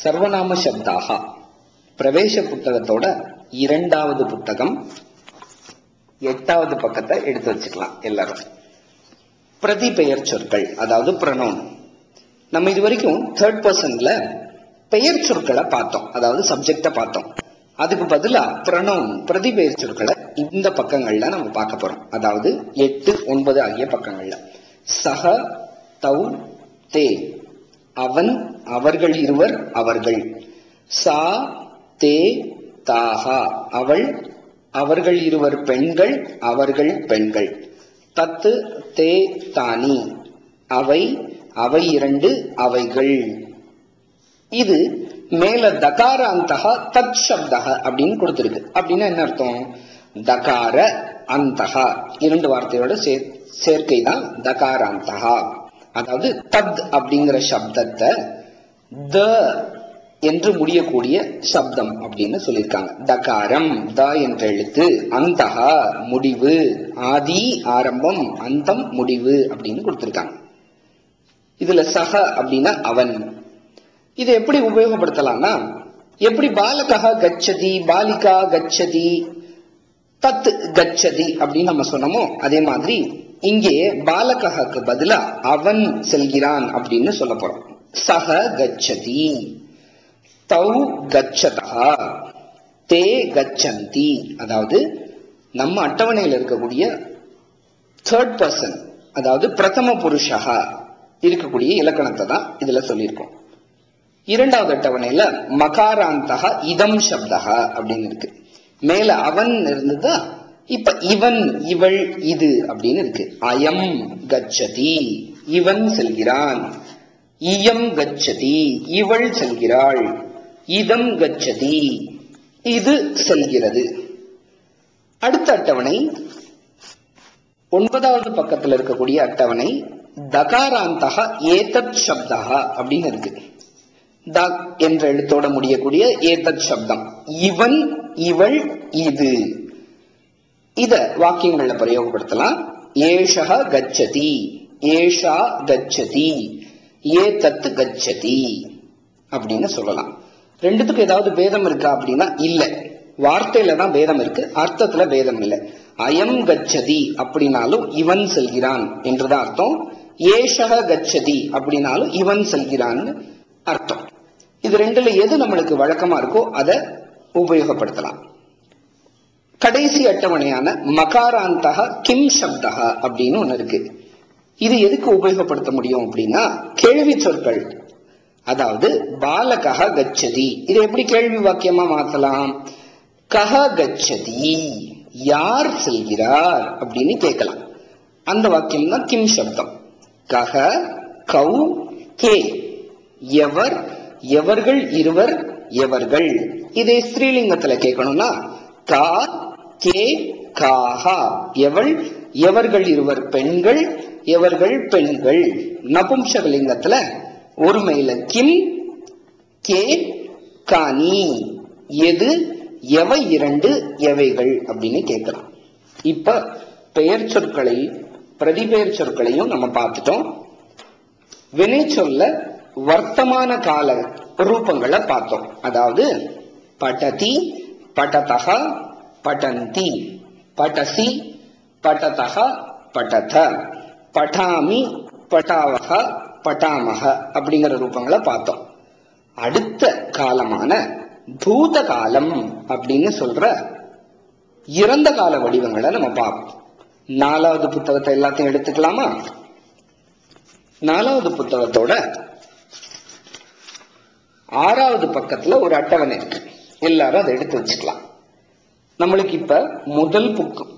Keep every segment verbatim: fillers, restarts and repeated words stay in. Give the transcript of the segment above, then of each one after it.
சர்வநாம சப்தாகா பிரவேச புத்தகத்தோட இரண்டாவது புத்தகம் எட்டாவது பக்கத்தை எடுத்து வச்சுக்கலாம் எல்லாரும். பிரதி பெயர் சொற்கள், அதாவது பிரனோன். நம்ம இது வரைக்கும் தேர்ட் பர்சன்ல பெயர் சொற்களை பார்த்தோம், அதாவது சப்ஜெக்டை பார்த்தோம். அதுக்கு பதிலா பிரனோன் பிரதி பெயர் சொற்களை இந்த பக்கங்கள்ல நம்ம பார்க்க போறோம், அதாவது எட்டு ஒன்பது ஆகிய பக்கங்கள்ல. சஹ, தவ், தே, அவன், அவர்கள் இருவர், அவர்கள். சா, தே, தாஹா, அவள், அவர்கள் இருவர் பெண்கள், அவர்கள் பெண்கள். தத்து, தே, தானி, அவை, அவை இரண்டு, அவைகள். இது மேல தகாராந்தகா தத் சப்தக அப்படின்னு கொடுத்திருக்கு. அப்படின்னா என்ன அர்த்தம்? தகார அந்தகா இரண்டு வார்த்தையோட சேர்க்கை தான் தகாராந்தகா. அதாவது தத் அப்படிங்கிற சப்தத்தை த என்று முடியக்கூடிய சப்தம் அப்படின்னு சொல்லியிருக்காங்க. தகாரம் த என்ற எழுத்து, அந்தகா முடிவு, ஆதி ஆரம்பம், அந்தம் முடிவு அப்படின்னு கொடுத்திருக்காங்க. இதுல சஹ அப்படின்னா அவன். இதை எப்படி உபயோகப்படுத்தலாம்னா, எப்படி பாலகா கச்சதி, பாலிகா கச்சதி, தத் கச்சதி அப்படின்னு நம்ம சொன்னோமோ அதே மாதிரி இங்கே பாலகாக்கு பதிலா அவன் செல்கிறான் அப்படின்னு சொல்ல போறோம். சஹ கச்சதி, தௌ கச்சதா, தே கச்சந்தி. அதாவது நம்ம அட்டவணையில் இருக்கக்கூடிய தேர்ட் பர்சன், அதாவது பிரதம புருஷகா இருக்கக்கூடிய இலக்கணத்தை தான் இதுல சொல்லியிருக்கோம். இரண்டாவது அட்டவணையில மகாராந்தகா இதம் சப்தகா அப்படின்னு இருக்கு. மேல அவன் இருந்ததா, இப்ப இவன், இவள், இது அப்படின்னு இருக்கு. அயம் கச்சதி, இவன் செல்கிறான். இயம் கச்சதி, இவள் செல்கிறாள். இதம் கச்சதி, இது செல்கிறது. அடுத்த அட்டவணை ஒன்பதாவது பக்கத்துல இருக்கக்கூடிய அட்டவணை தகாராந்தகா ஏதத் சப்தகா அப்படின்னு இருக்கு. தக் என்ற எழுத்தோட முடியக்கூடிய ஏதத் சப்தம், இவன், இவள், இது. இத வாக்கியங்கள்ல பிரயோகப்படுத்தலாம். ஏஷா கச்சதி, ஏஷா கச்சதி, ஏதத் கச்சதி அப்படின்னு சொல்லலாம். ரெண்டுத்துக்கு ஏதாவது பேதம் இருக்கா அப்படின்னா இல்ல, வார்த்தையில தான் பேதம் இருக்கு, அர்த்தத்துல பேதம் இல்லை. அயம் கச்சதி அப்படின்னாலும் இவன் செல்கிறான் என்றுதான் அர்த்தம். ஏஷா கச்சதி அப்படின்னாலும் இவன் செல்கிறான்னு அர்த்தம். இது ரெண்டுல எது நம்மளுக்கு வழக்கமா இருக்கோ அதை உபயோகப்படுத்தலாம். கடைசி அட்டவணையான மகாராந்தகா கிம் சப்தகா அப்படின்னு ஒண்ணு இருக்கு. இது எதுக்கு உபயோகப்படுத்த முடியும் அப்படின்னா கேள்வி சொற்கள், அதாவது பாலகா கச்சதி. இது எப்படி கேள்வி வாக்கியமா மாத்தலாம்? கஹ கச்சதி, யார் செல்கிறார் அப்படின்னு கேட்கலாம். அந்த வாக்கியம் தான் கிம் சப்தம். கஹ, கௌ, கே, எவர், எவர்கள் இருவர், எவர்கள். இதை ஸ்ரீலிங்கத்துல கேட்கணும்னா கா, கே, காஹா, எவள், எவர்கள் இருவர் பெண்கள், எவர்கள் பெண்கள். நபும்சகலிங்கத்துல ஒருமையில கிம், கே, கானி, எது, எவை இரண்டு, எவைகள் அப்படின்னு கேட்கலாம். இப்ப பெயர் சொற்களை பிரதிபெயர் சொற்களையும் நம்ம பார்த்துட்டோம். வினை சொல்ல வர்த்தமான கால ரூபங்களை பார்த்தோம், அதாவது படதி, படதஹ, படந்தி, படசி, படதஹ, படத, படாமி, படாவஹ, படாமஹ அப்படிங்கிற ரூபங்களை பார்த்தோம். அடுத்த காலமான பூத காலம் அப்படின்னு சொல்ற இறந்த கால வடிவங்களை நம்ம பார்ப்போம். நாலாவது புத்தகத்தை எல்லாத்தையும் எடுத்துக்கலாமா? நாலாவது புத்தகத்தோட ஆறாவது பக்கத்துல ஒரு அட்டவணை இருக்கு, எல்லாரும் அதை எடுத்து வச்சுக்கலாம். நம்மளுக்கு இப்ப முதல்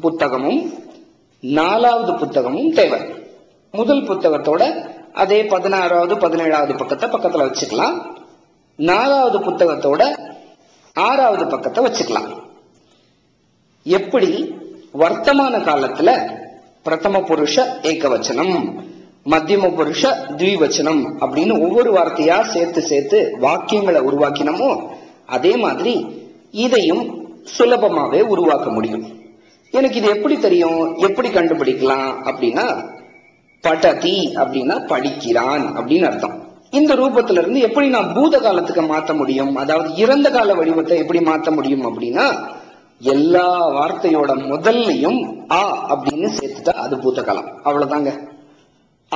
புத்தகமும் நாலாவது புத்தகமும் தேவை. முதல் புத்தகத்தோட அதே பதினாறாவது பதினேழாவது பக்கத்தை பக்கத்துல வச்சுக்கலாம். நாலாவது புத்தகத்தோட ஆறாவது பக்கத்தை வச்சுக்கலாம். எப்படி வர்த்தமான காலத்துல பிரதம புருஷ ஏகவச்சனம், மத்தியம புருஷ த்விவச்சனம் அப்படின்னு ஒவ்வொரு வார்த்தையா சேர்த்து சேர்த்து வாக்கியங்களை உருவாக்கினமோ அதே மாதிரி இதையும் சுலபமாவே உருவாக்க முடியும். எனக்கு இது எப்படி தெரியும், எப்படி கண்டுபிடிக்கலாம் அப்படின்னா படதி அப்படின்னா படிக்கிறான் அப்படின்னு அர்த்தம். இந்த ரூபத்துல இருந்து எப்படி நான் பூத காலத்துக்கு மாற்ற முடியும், அதாவது இறந்த கால வடிவத்தை எப்படி மாற்ற முடியும் அப்படின்னா, எல்லா வார்த்தையோட முதல்லையும் ஆ அப்படின்னு சேர்த்துட்டா அது பூத காலம். அவ்வளவுதாங்க.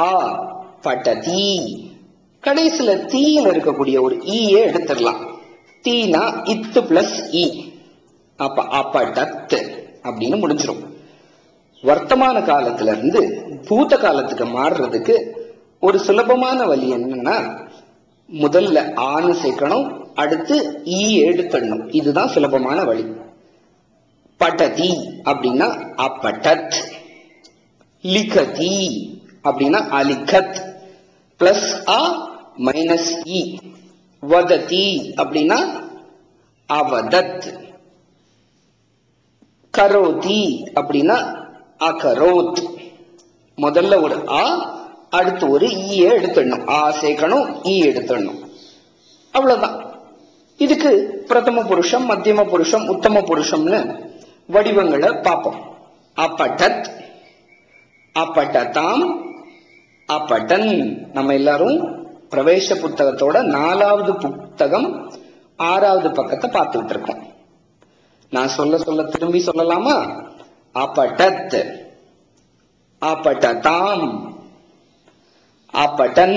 ஆ பட்டதி, கடைசியில தீயில இருக்கக்கூடிய ஒரு ஈயை எடுத்துடலாம். தீனா இத்து பிளஸ் இ, அப்ப அப்படத்து அப்படின்னு முடிஞ்சிடும். வர்த்தமான காலத்துல இருந்து பூத்த காலத்துக்கு மாறுறதுக்கு ஒரு சுலபமான வழி என்னன்னா, முதல்ல ஆணு சேர்க்கணும், அடுத்து ஈ எடுத்துடணும். இதுதான் சுலபமான வழி. பட்டதி அப்படின்னா அப்பட்டத், லிகதி அப்படின்னா அலிகத், பிளஸ் ஆ மைனஸ் இ, வததி அப்படின்னா அவதத், கரோதி அப்படின்னா அகரோத். முதல்ல ஒரு ஆ, அடுத்து ஒரு ஈ எடுத்துடணும், ஆ சேர்க்கணும், ஈ எடுத்துடணும். அவ்வளவுதான். இதுக்கு பிரதம புருஷம், மத்தியம புருஷம், உத்தம புருஷம்னு வடிவங்களை பார்ப்போம். அப்பட்டத், அப்பட்டதாம், அப்பட்டன். நம்ம எல்லாரும் பிரவேச புத்தகத்தோட நாலாவது புத்தகம் ஆறாவது பக்கத்தை பார்த்துட்டு இருக்கோம். நான் சொல்ல சொல்ல திரும்பி சொல்லலாமா? அப்பட்டத், அப்பட்டதாம், அப்பட்டன்.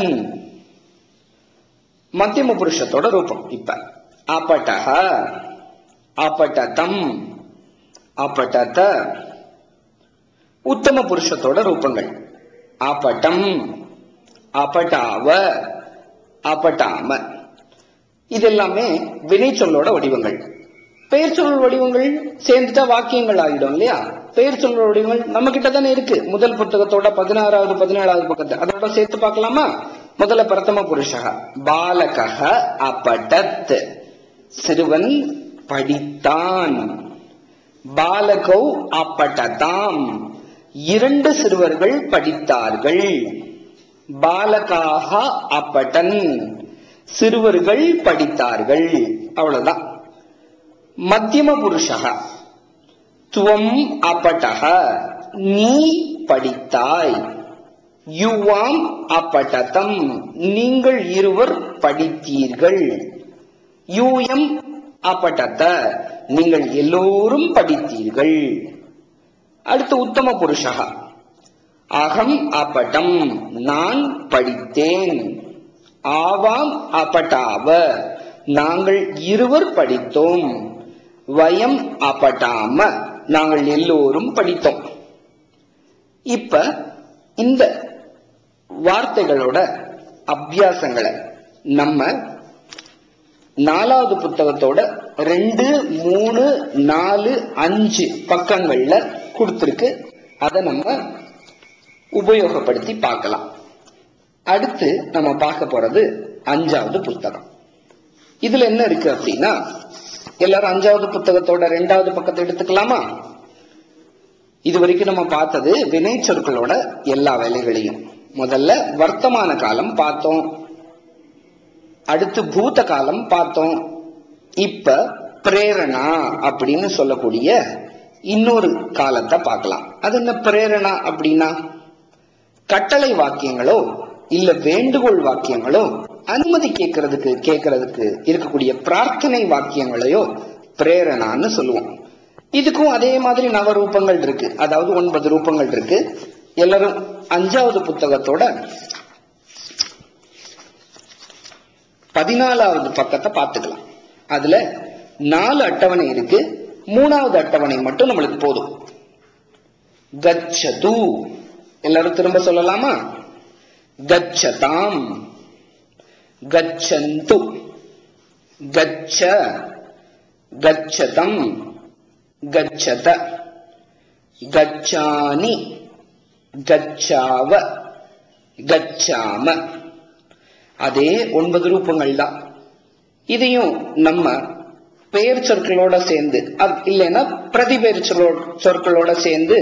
மத்தியம புருஷத்தோட ரூபம் இப்ப அப்பட்டஹ, அப்பட்டதம், அப்பட்டத. உத்தம புருஷத்தோட ரூபங்கள் அப்பட்டம், அப்பட்டாவ, அப்பட்டாம. இது எல்லாமே வினைச்சொல்லோட வடிவங்கள். பெயர் சொல் வடிவங்கள் சேர்ந்துட்டா வாக்கியங்கள் ஆகிடும் இல்லையா? பெயர் சொல் வடிவங்கள் நம்ம கிட்ட தானே இருக்கு. முதல் புத்தகத்தோட பதினாறாவது பதினேழாவது பக்கத்தை அதோட சேர்த்து பார்க்கலாமா? முதல்ல பிரதம புருஷக பாலகஹ அப்படத், சிறுவன் படித்தான். பாலகௌ அப்பட்டதாம், இரண்டு சிறுவர்கள் படித்தார்கள். பாலகாஹ அப்பட்டன், சிறுவர்கள் படித்தார்கள். அவ்வளவுதான். மத்தியம புருஷக துவம் அப்பட்டஹ, நீ படித்தாய். யுவாம் அப்பட்டதம், நீங்கள் இருவர் படித்தீர்கள். யூயம் அப்பட்டத, நீங்கள் எல்லோரும் படித்தீர்கள். அடுத்து உத்தம புருஷக அகம் அப்பட்டம், நான் படித்தேன். ஆவாம் அப்பட்டாவ, நாங்கள் இருவர் படித்தோம். வயம் அப்பட்டாம, நாங்கள் எல்லோரும் படித்தோம். இப்ப இந்த வார்த்தைகளோட அபியாசங்களை நம்ம நாலாவது புத்தகத்தோட ரெண்டு மூணு நாலு அஞ்சு பக்கங்கள்ல கொடுத்திருக்கு. அதை நம்ம உபயோகப்படுத்தி பார்க்கலாம். அடுத்து நம்ம பார்க்க போறது அஞ்சாவது புத்தகம். இதுல என்ன இருக்கு அப்படின்னா, எல்லாரும் அஞ்சாவது புத்தகத்தோட ரெண்டாவது பக்கத்தை எடுத்துக்கலாமா? இது வரைக்கும் நம்ம பார்த்தது வினை சொற்களோட எல்லா வேலைகளையும். முதல்ல வர்த்தமான காலம் பார்த்தோம், அடுத்து பூத காலம் பார்த்தோம். இப்ப பிரேரணா அப்படின்னு சொல்லக்கூடிய இன்னொரு காலத்தை பார்க்கலாம். அது என்ன பிரேரணா அப்படின்னா, கட்டளை வாக்கியங்களோ இல்ல வேண்டுகோள் வாக்கியங்களோ அனுமதி கேட்கறதுக்கு கேட்கறதுக்கு இருக்கக்கூடிய பிரார்த்தனை வாக்கியங்களையோ பிரேரணான்னு சொல்லுவோம். இதுக்கும் அதே மாதிரி நவரூபங்கள் இருக்கு, அதாவது ஒன்பது ரூபங்கள் இருக்கு. எல்லாரும் அஞ்சாவது புத்தகத்தோட பதினாலாவது பக்கத்தை பார்த்துக்கலாம். அதுல நாலு அட்டவணை இருக்கு. மூணாவது அட்டவணை மட்டும் நம்மளுக்கு போதும். கச்சது, எல்லாரும் திரும்ப சொல்லலாமா? கச்சதாம், கச்சந்து, கச்ச, கச்சதம், கச்சத, கச்சானி, கச்சாவ, கச்சாம. அதே ஒன்பது ரூபங்கள் தான். இதையும் நம்ம பெயர் சொற்களோட சேர்ந்து இல்லைன்னா பிரதிபெயர் சொற்களோட சேர்ந்து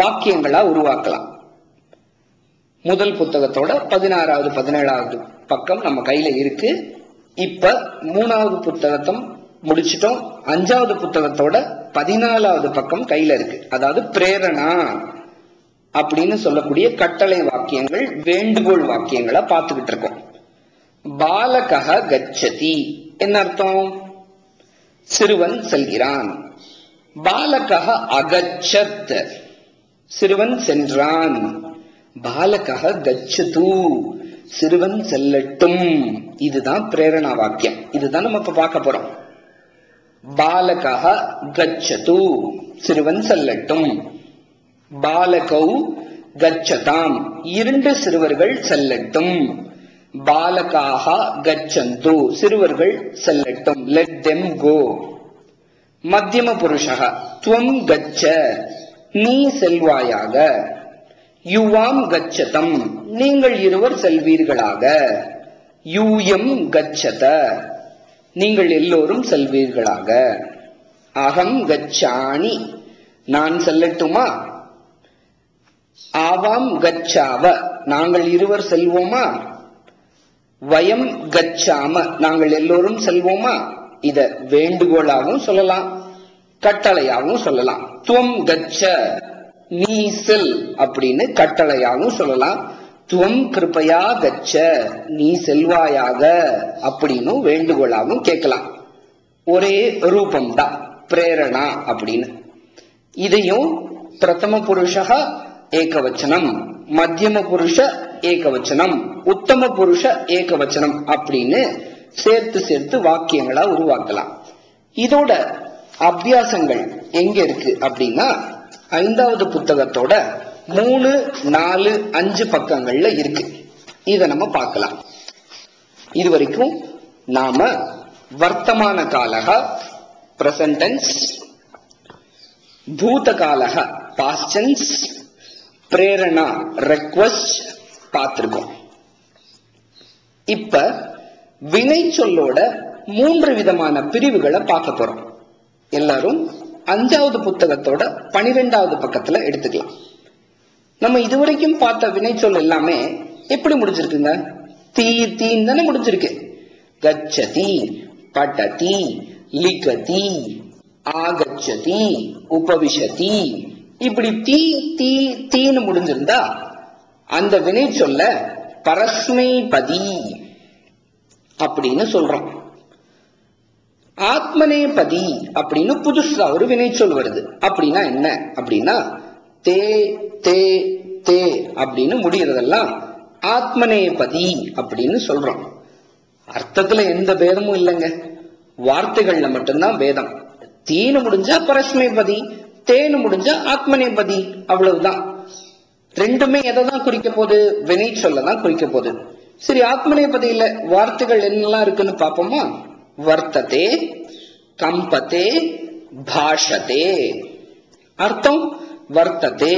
வாக்கியங்களா உருவாக்கலாம். முதல் புத்தகத்தோட பதினாறாவது பதினேழாவது பக்கம் நம்ம கையில இருக்கு. இப்ப மூணாவது புத்தகத்தம் முடிச்சிட்டோம். அஞ்சாவது புத்தகத்தோட பதினாலாவது பக்கம் கையில இருக்கு. அதாவது பிரேரணா அப்படின்னு சொல்லக்கூடிய கட்டளை வாக்கியங்கள் வேண்டுகோள் வாக்கியங்களை பார்த்துக்கிட்டு இருக்கோம். பாலகஹ கச்சதி என்ன அர்த்தம்? சிறுவன் செல்கிறான். பாலகஹ அகச்சத் சிறுவன் சென்றான். பாலகஹ கச்சது சிறுவன் செல்லட்டும். இதுதான் பிரேரணா வாக்கியம். இதுதான் நம்ம இப்ப பார்க்க போறோம். பாலகஹ கச்சது சிறுவன் செல்லட்டும். பாலகௌ கச்சதாம் இரண்டு சிறுவர்கள் செல்லட்டும். பாலகாஹ கச்சந்து சிறுவர்கள் செல்லட்டும். Let them go. மத்தியம புருஷஹ த்வம் கச்ச நீ செல்வாயாக. யுவாம் கச்சதம் நீங்கள் இருவர் செல்வீர்களாக. யூயம் கச்சத நீங்கள் எல்லோரும் செல்வீர்களாக. அகம் கச்சாணி நான் செல்லட்டுமா? ஆவாம் கச்சாவ நாங்கள் இருவர் செல்வோமா? வயம் கச்சாம நாங்கள் எல்லோரும் செல்வோமா? இத வேண்டுகோளாகவும் சொல்லலாம், கட்டளையாகவும் சொல்லலாம். துவம் கச்ச நீ செல் அப்படின்னு கட்டளையாகவும் சொல்லலாம். துவம் கிருபையா கச்ச நீ செல்வாயாக அப்படின்னு வேண்டுகோளாகவும் கேட்கலாம். ஒரே ரூபம்தான் பிரேரணா அப்படின்னு. இதையும் பிரதம புருஷ ஏகவச்சனம், மத்தியம புருஷ ஏகவச்சனம், உத்தம புருஷ ஏகவச்சனம் அப்படின்னு சேர்த்து சேர்த்து வாக்கியங்களா உருவாக்கலாம். இதோட அபியாசங்கள் எங்க இருக்கு அப்படின்னா ஐந்தாவது புத்தகத்தோட மூணு நாலு அஞ்சு பக்கங்கள்ல இருக்கு. இத நம்ம பார்க்கலாம். இதுவரைக்கும் நாம வர்த்தமான காலக பிரசன்டென்ஸ், பூத காலக பாஸ்டென்ஸ், பிரேரணா ரெக்வஸ்ட் பார்த்திருக்கோம். இப்ப வினை சொல்லோட மூன்று விதமான பிரிவுகளை பார்க்க போறோம். எல்லாரும் அஞ்சாவது புத்தகத்தோட பனிரெண்டாவது பக்கத்துல எடுத்துக்கலாம். நம்ம இதுவரைக்கும் பார்த்த வினை சொல் எல்லாமே எப்படி முடிஞ்சிருக்குங்க? தீ தீன்னு தானே முடிஞ்சிருக்கு. கச்சதி, பட்டதி, லிகதி, ஆகச்சதி, உபவிஷதி, இப்படி தீ தீ தீன்னு முடிஞ்சிருந்தா அந்த வினை சொல்ல பரஸ்மைபதி அப்படின்னு சொல்றோம். ஆத்மநேபதி அப்படின்னு புதுசா ஒரு வினை சொல் வருது. அப்படின்னா என்ன அப்படின்னா தே தே தே அப்படின்னு முடிகிறதெல்லாம் ஆத்மநேபதி அப்படின்னு சொல்றோம். அர்த்தத்துல எந்த பேதமும் இல்லைங்க, வார்த்தைகள்ல மட்டும்தான் பேதம். தீனு முடிஞ்சா பரஸ்மைபதி, தேனு முடிஞ்சா ஆத்மநேபதி, அவ்வளவுதான். ரெண்டுமே எதை தான் குறிக்க போது? வினை சொல்லதான் குறிக்க போது. சரி, ஆத்மநேபதியில வார்த்தைகள் என்னெல்லாம் இருக்குன்னு பார்ப்போமா? வர்த்ததே, கம்பதே, பாஷதே. அர்த்தம் வர்த்ததே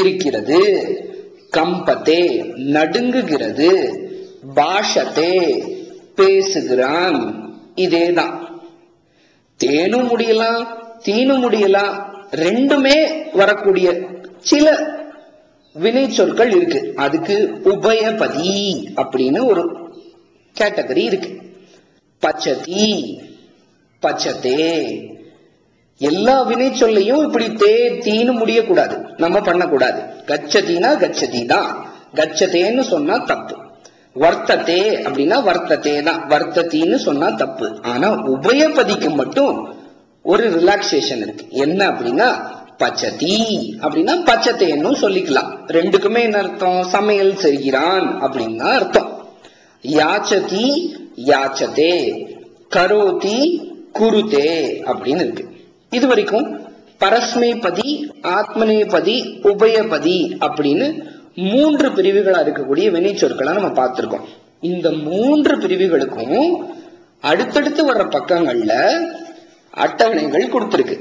இருக்கிறது, கம்பதே நடுங்குகிறது, பாஷதே பேசுகிறான். இதேதான். தேனும் முடியலாம் தீனும் முடியலாம், ரெண்டுமே வரக்கூடிய சில வினை சொற்கள் இருக்கு. அதுக்கு உபயபதி அப்படின்னு ஒரு கேட்டகரி இருக்கு. பச்சதி, பச்சதே, எல்லா வினை சொல்லையும் இப்படி தே தீன்னு முடியக்கூடாது, நம்ம பண்ணக்கூடாது. கச்சதினா கச்சதி தான், கச்சதேன்னு சொன்னா தப்பு. வர்த்ததே அப்படின்னா வர்த்ததே தான், வர்த்தத்தின்னு சொன்னா தப்பு. ஆனா உபயபதிக்கு மட்டும் ஒரு ரிலாக்சேஷன் இருக்கு. என்ன அப்படின்னா பச்சதி அப்படின்னா பச்சத்தேன்னு சொல்லிக்கலாம். ரெண்டுக்குமே என்ன அர்த்தம்? சமையல் செய்கிறான் அப்படின்னா அர்த்தம். யாச்சதி, யாச்சதே, கரோதி, குருதே அப்படின்னு இருக்கு. இது வரைக்கும் பரஸ்மைபதி, ஆத்மநேபதி, உபயபதி அப்படின்னு மூன்று பிரிவுகளா இருக்கக்கூடிய வினை சொற்களை நம்ம பார்த்திருக்கோம். இந்த மூன்று பிரிவுகளுக்கும் அடுத்தடுத்து வர்ற பக்கங்கள்ல அட்டவணைகள் கொடுத்திருக்கு.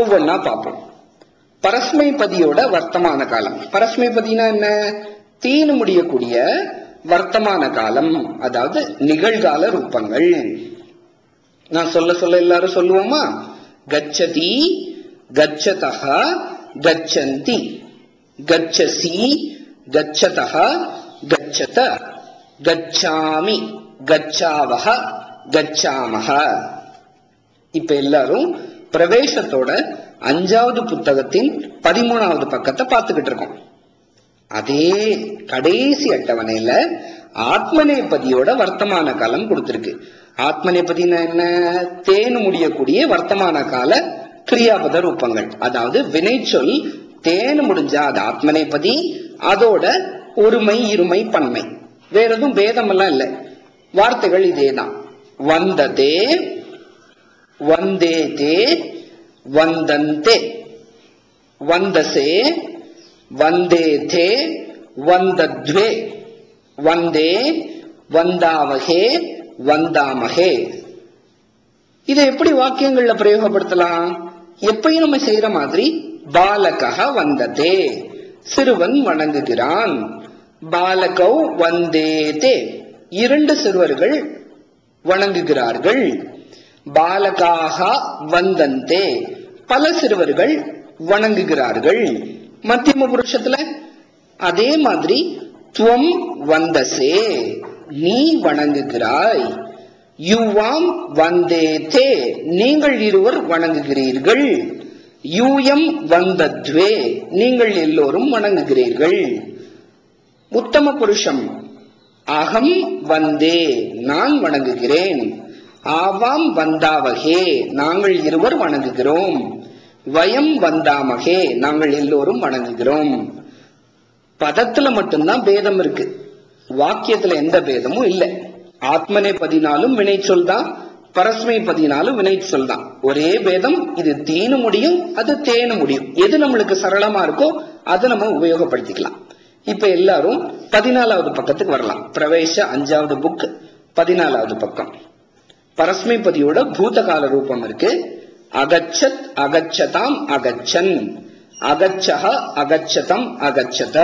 ஒவ்வொன்னா பார்ப்போம். பரஸ்மைபதியோட வர்த்தமான காலம். பரஸ்மைபதினா என்ன? தீனு முடியக்கூடிய வர்த்தமான காலம், அதாவது நிகழ்கால ரூபங்கள். நான் சொல்ல சொல்ல எல்லாரும் சொல்லுவோமா? கச்சதி, கச்சதஹ, கச்சந்தி, கச்சசி, கச்சதஹ, கச்சத, கச்சாமி, கச்சாவஹ, கச்சாமஹ. இப்ப எல்லாரும் பிரவேசத்தோட அஞ்சாவது புத்தகத்தின் பதிமூணாவது பக்கத்தை பார்த்துக்கிட்டு இருக்கோம். அதே கடைசி அட்டவணையில ஆத்மநேபதியோட வர்த்தமான காலம் கொடுத்திருக்கு. ஆத்மநேபதினா என்ன? தேனு முடியக்கூடிய வர்த்தமான கால கிரியாபத ரூபங்கள். அதாவது வினைச்சொல் தேனு முடிஞ்சா அது ஆத்மநேபதி, அதோட ஒருமை இருமை பன்மை, வேற எதுவும் பேதம் எல்லாம் இல்லை, வார்த்தைகள் இதேதான். வந்ததே, வந்தேதே, வந்தந்தே, வந்தசே, வந்தேதே, வந்தத்வே, வந்தே, வந்தாவகே, வந்தாமகே. இதை எப்படி வாக்கியங்கள்ல பிரயோகப்படுத்தலாம்? எப்பயும் நம்ம செய்யற மாதிரி பாலகா வந்ததே, சிறுவன் வணங்குகிறான். பாலகௌ வந்தேதே, இரண்டு சிறுவர்கள் வணங்குகிறார்கள். பாலகாக வந்தந்தே, பல சிறுவர்கள் வணங்குகிறார்கள். மத்தியம புருஷத்துல அதே மாதிரி துவம் வந்தசே, நீ வணங்குகிறாய். யுவாம் வந்தேதே, நீங்கள் இருவர் வணங்குகிறீர்கள். யூயம் வந்தத்வே, நீங்கள் எல்லோரும் வணங்குகிறீர்கள். உத்தம புருஷம் அகம் வந்தே, நான் வணங்குகிறேன். ஆவாம் வந்தாவகே, நாங்கள் இருவர் வணங்குகிறோம். வயம் வந்தாமகே, நாங்கள் எல்லோரும் வணங்குகிறோம். பதத்துல மட்டும்தான் பேதம் இருக்கு, வாக்கியத்துல எந்த பேதமும் இல்லை. ஆத்மனை பதினாலும் வினை சொல் தான், பரஸ்மை பதினாலும் வினை சொல் தான், ஒரே பேதம். இது தீனு முடியும், அது தேனு முடியும். எது நம்மளுக்கு சரளமா இருக்கோ அதை நம்ம உபயோகப்படுத்திக்கலாம். இப்ப எல்லாரும் பதினாலாவது பக்கத்துக்கு வரலாம். பிரவேச அஞ்சாவது புக் பதினாலாவது பக்கம். பரஸ்மை பதியோட பூதகால ரூபம் இருக்கு. அகச்சத் அகச்சதாம் அகச்சன், அகச்சக அகச்சதம் அகச்சத,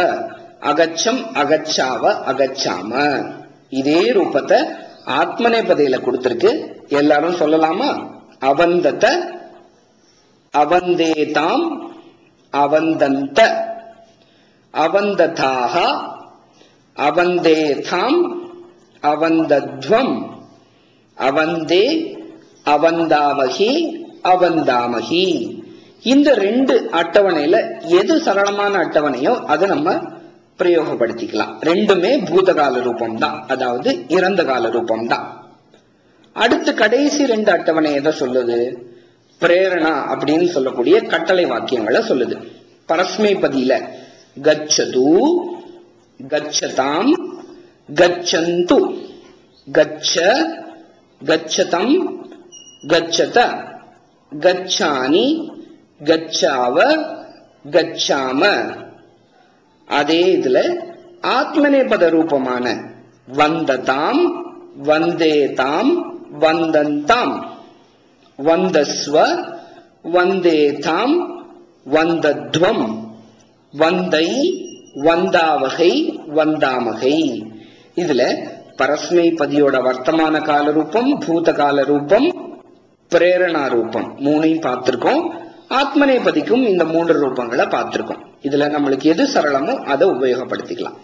அகச்சம் அகச்சாவ அகச்சாம. இதே ரூபத்தை ஆத்மநேபதியில கொடுத்திருக்கு. எல்லாரும் சொல்லலாமா? அவந்தத, அவந்தேதாம், அவந்தந்த, அவந்ததாக, அவந்தேதாம், அவந்தத்வம், அவந்தே, அவந்தாமகி, அவந்தாமகி. இந்த ரெண்டு அட்டவணையில எது சரளமான அட்டவணையோ அதை நம்ம பிரயோகப்படுத்திக்கலாம். ரெண்டுமே பூதகால ரூபம் தான், அதாவது இறந்த கால ரூபம் தான். அடுத்து கடைசி ரெண்டு அட்டவணை எதை சொல்லுது? பிரேரணா அப்படின்னு சொல்லக்கூடிய கட்டளை வாக்கியங்களை சொல்லுது. பரஸ்மை பதியில கச்சது, கச்சதாம், கச்சந்து, கச்ச, கச்சதம், கச்சத, கச்சானி, கச்சாவ, கச்சாம. அதே இதுல ஆத்மநேபத ரூபமான வந்ததாம், வந்தேதாம், வந்தந்தாம், வந்தஸ்வ, வந்தேதாம், வந்தத்வம், வந்தை, வந்தாவகை, வந்தாமகை. இதுல பரஸ்மை பதியோட வர்த்தமான கால ரூபம், பூதகால ரூபம், பிரேரணா ரூபம் மூணையும் பார்த்திருக்கோம். ஆத்மநேபதிக்கும் இந்த மூன்று ரூபங்களை பார்த்திருக்கோம். இதுல நம்மளுக்கு எது சரளமோ அதை உபயோகப்படுத்திக்கலாம்.